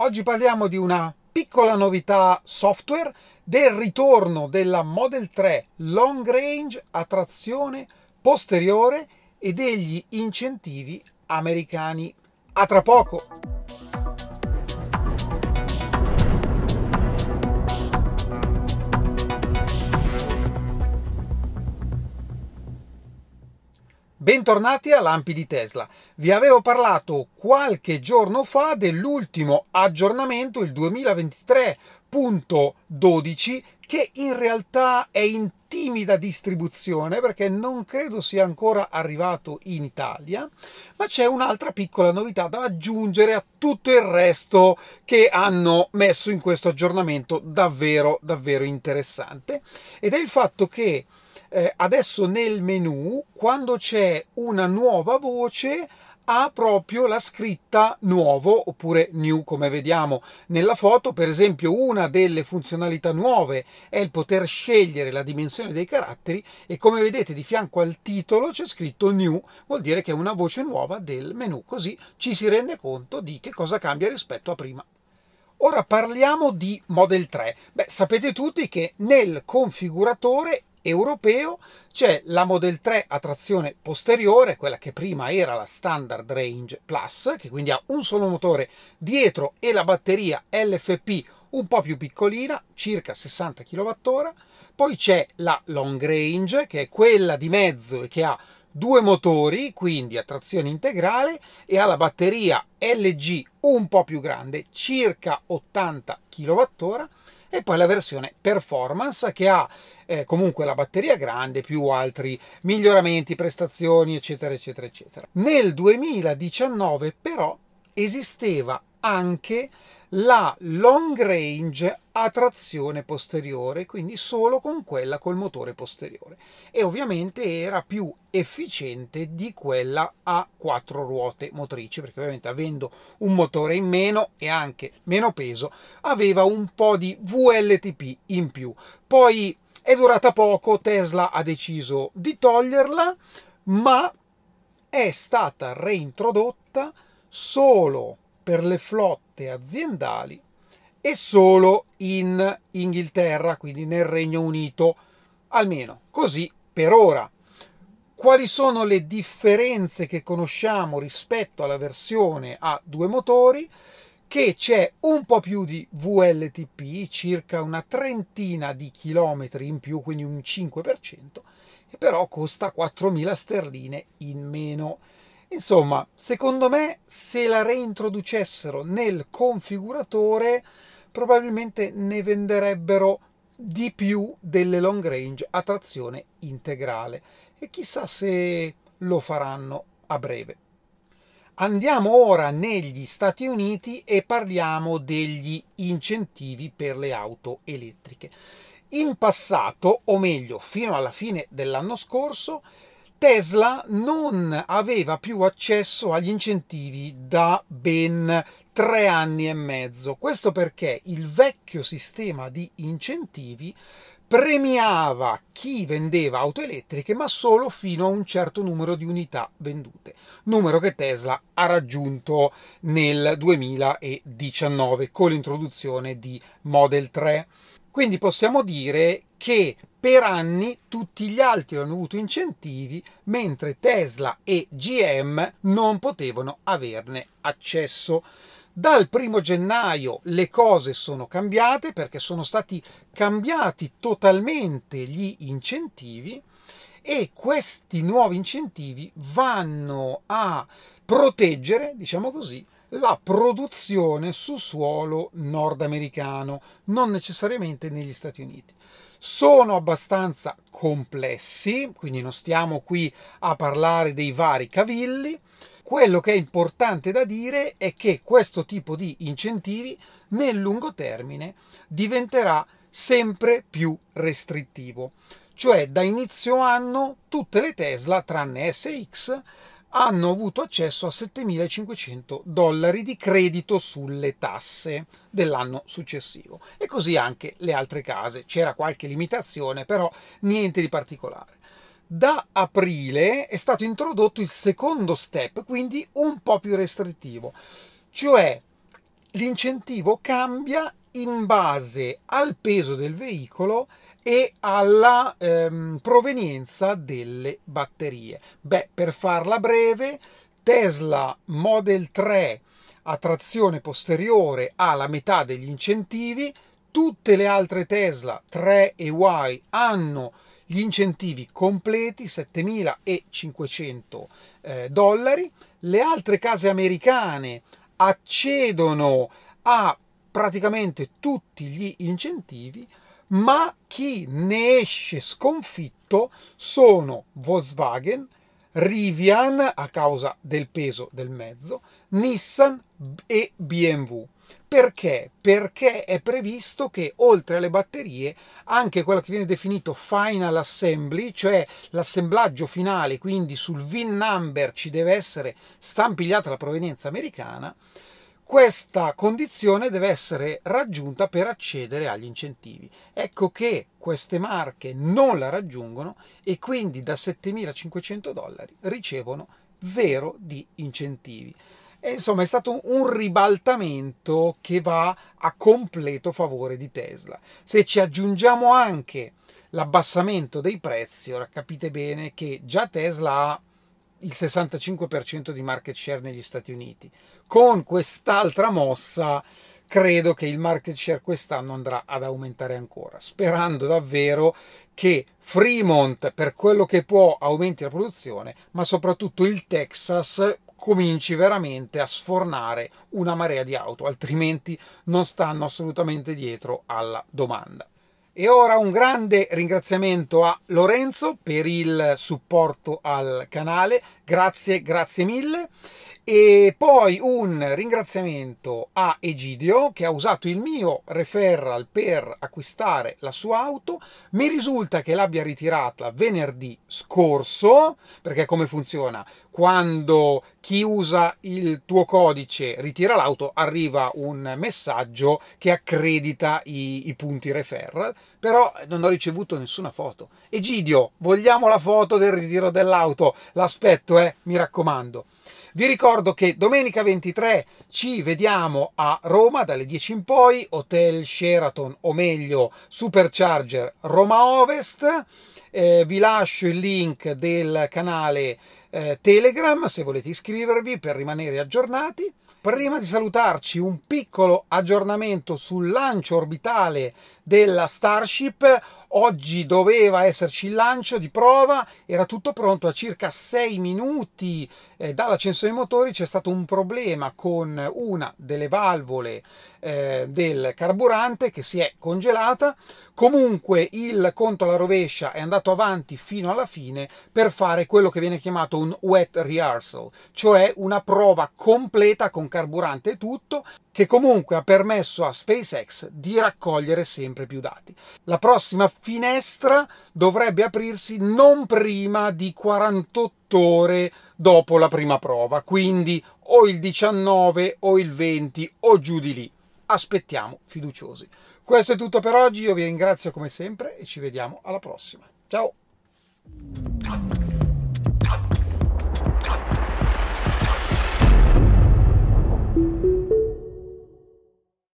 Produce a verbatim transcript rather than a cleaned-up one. Oggi parliamo di una piccola novità software, del ritorno della Model tre Long Range a trazione posteriore e degli incentivi americani. A tra poco! Bentornati a Lampi di Tesla. Vi avevo parlato qualche giorno fa dell'ultimo aggiornamento, il duemilaventitré punto dodici, che in realtà è in timida distribuzione perché non credo sia ancora arrivato in Italia, ma c'è un'altra piccola novità da aggiungere a tutto il resto che hanno messo in questo aggiornamento davvero davvero interessante, ed è il fatto che eh, adesso nel menu, quando c'è una nuova voce, ha proprio la scritta nuovo oppure new, come vediamo nella foto. Per esempio, una delle funzionalità nuove è il poter scegliere la dimensione dei caratteri, e come vedete di fianco al titolo c'è scritto new, vuol dire che è una voce nuova del menu, così ci si rende conto di che cosa cambia rispetto a prima. Ora parliamo di Model tre. Beh, sapete tutti che nel configuratore europeo c'è la Model tre a trazione posteriore, quella che prima era la Standard Range Plus, che quindi ha un solo motore dietro e la batteria L F P un po' più piccolina, circa sessanta chilowattora. Poi c'è la Long Range, che è quella di mezzo e che ha due motori, quindi a trazione integrale, e ha la batteria L G un po' più grande, circa ottanta chilowattora. E poi la versione performance, che ha eh, comunque la batteria grande più altri miglioramenti, prestazioni eccetera eccetera eccetera. Nel duemiladiciannove però esisteva anche la Long Range a trazione posteriore, quindi solo con quella col motore posteriore, e ovviamente era più efficiente di quella a quattro ruote motrici, perché ovviamente avendo un motore in meno e anche meno peso aveva un po' di W L T P in più. Poi è durata poco, Tesla ha deciso di toglierla, ma è stata reintrodotta solo per le flotte aziendali e solo in Inghilterra, quindi nel Regno Unito, almeno così per ora. Quali sono le differenze che conosciamo rispetto alla versione a due motori? Che c'è un po' più di W L T P, circa una trentina di chilometri in più, quindi un cinque per cento, e però costa quattromila sterline in meno. Insomma, secondo me, se la reintroducessero nel configuratore, probabilmente ne venderebbero di più delle Long Range a trazione integrale, e chissà se lo faranno a breve. Andiamo ora negli Stati Uniti e parliamo degli incentivi per le auto elettriche. In passato, o meglio fino alla fine dell'anno scorso, Tesla non aveva più accesso agli incentivi da ben tre anni e mezzo. Questo perché il vecchio sistema di incentivi premiava chi vendeva auto elettriche, ma solo fino a un certo numero di unità vendute, numero che Tesla ha raggiunto nel duemiladiciannove con l'introduzione di Model tre. Quindi possiamo dire che per anni tutti gli altri hanno avuto incentivi, mentre Tesla e G M non potevano averne accesso. Dal primo gennaio le cose sono cambiate, perché sono stati cambiati totalmente gli incentivi, e questi nuovi incentivi vanno a proteggere, diciamo così, la produzione su suolo nordamericano, non necessariamente negli Stati Uniti. Sono abbastanza complessi, quindi non stiamo qui a parlare dei vari cavilli. Quello che è importante da dire è che questo tipo di incentivi nel lungo termine diventerà sempre più restrittivo. Cioè, da inizio anno tutte le Tesla, tranne S X, hanno avuto accesso a settemilacinquecento dollari di credito sulle tasse dell'anno successivo, e così anche le altre case. C'era qualche limitazione, però niente di particolare. Da aprile è stato introdotto il secondo step, quindi un po' più restrittivo, cioè l'incentivo cambia in base al peso del veicolo e alla ehm, provenienza delle batterie. Beh, per farla breve, Tesla Model tre a trazione posteriore ha la metà degli incentivi, tutte le altre Tesla tre e Y hanno gli incentivi completi, settemilacinquecento dollari, le altre case americane accedono a praticamente tutti gli incentivi, ma chi ne esce sconfitto sono Volkswagen, Rivian a causa del peso del mezzo, Nissan e B M W. Perché? Perché è previsto che oltre alle batterie anche quello che viene definito final assembly, cioè l'assemblaggio finale, quindi sul V I N number ci deve essere stampigliata la provenienza americana, questa condizione deve essere raggiunta per accedere agli incentivi. Ecco che queste marche non la raggiungono e quindi da settemilacinquecento dollari ricevono zero di incentivi. E insomma è stato un ribaltamento che va a completo favore di Tesla. Se ci aggiungiamo anche l'abbassamento dei prezzi, ora capite bene che già Tesla ha il sessantacinque per cento di market share negli Stati Uniti. Con quest'altra mossa credo che il market share quest'anno andrà ad aumentare ancora, sperando davvero che Fremont per quello che può aumenti la produzione, ma soprattutto il Texas cominci veramente a sfornare una marea di auto, altrimenti non stanno assolutamente dietro alla domanda. E ora un grande ringraziamento a Lorenzo per il supporto al canale, grazie, grazie mille. E poi un ringraziamento a Egidio che ha usato il mio referral per acquistare la sua auto. Mi risulta che l'abbia ritirata venerdì scorso, perché come funziona? Quando chi usa il tuo codice ritira l'auto arriva un messaggio che accredita i, i punti referral, però non ho ricevuto nessuna foto. Egidio, vogliamo la foto del ritiro dell'auto, l'aspetto, eh, mi raccomando. Vi ricordo che domenica ventitré ci vediamo a Roma dalle dieci in poi, Hotel Sheraton o meglio Supercharger Roma Ovest. Eh, vi lascio il link del canale eh, Telegram se volete iscrivervi per rimanere aggiornati. Prima di salutarci un piccolo aggiornamento sul lancio orbitale della Starship. Oggi doveva esserci il lancio di prova, era tutto pronto, a circa sei minuti eh, dall'accensione dei motori c'è stato un problema con una delle valvole eh, del carburante che si è congelata. Comunque il conto alla rovescia è andato avanti fino alla fine per fare quello che viene chiamato un wet rehearsal, cioè una prova completa con carburante e tutto, che comunque ha permesso a SpaceX di raccogliere sempre più dati. La prossima finestra dovrebbe aprirsi non prima di quarantotto ore dopo la prima prova, quindi o il diciannove o il venti o giù di lì. Aspettiamo fiduciosi. Questo è tutto per oggi, io vi ringrazio come sempre e ci vediamo alla prossima. Ciao!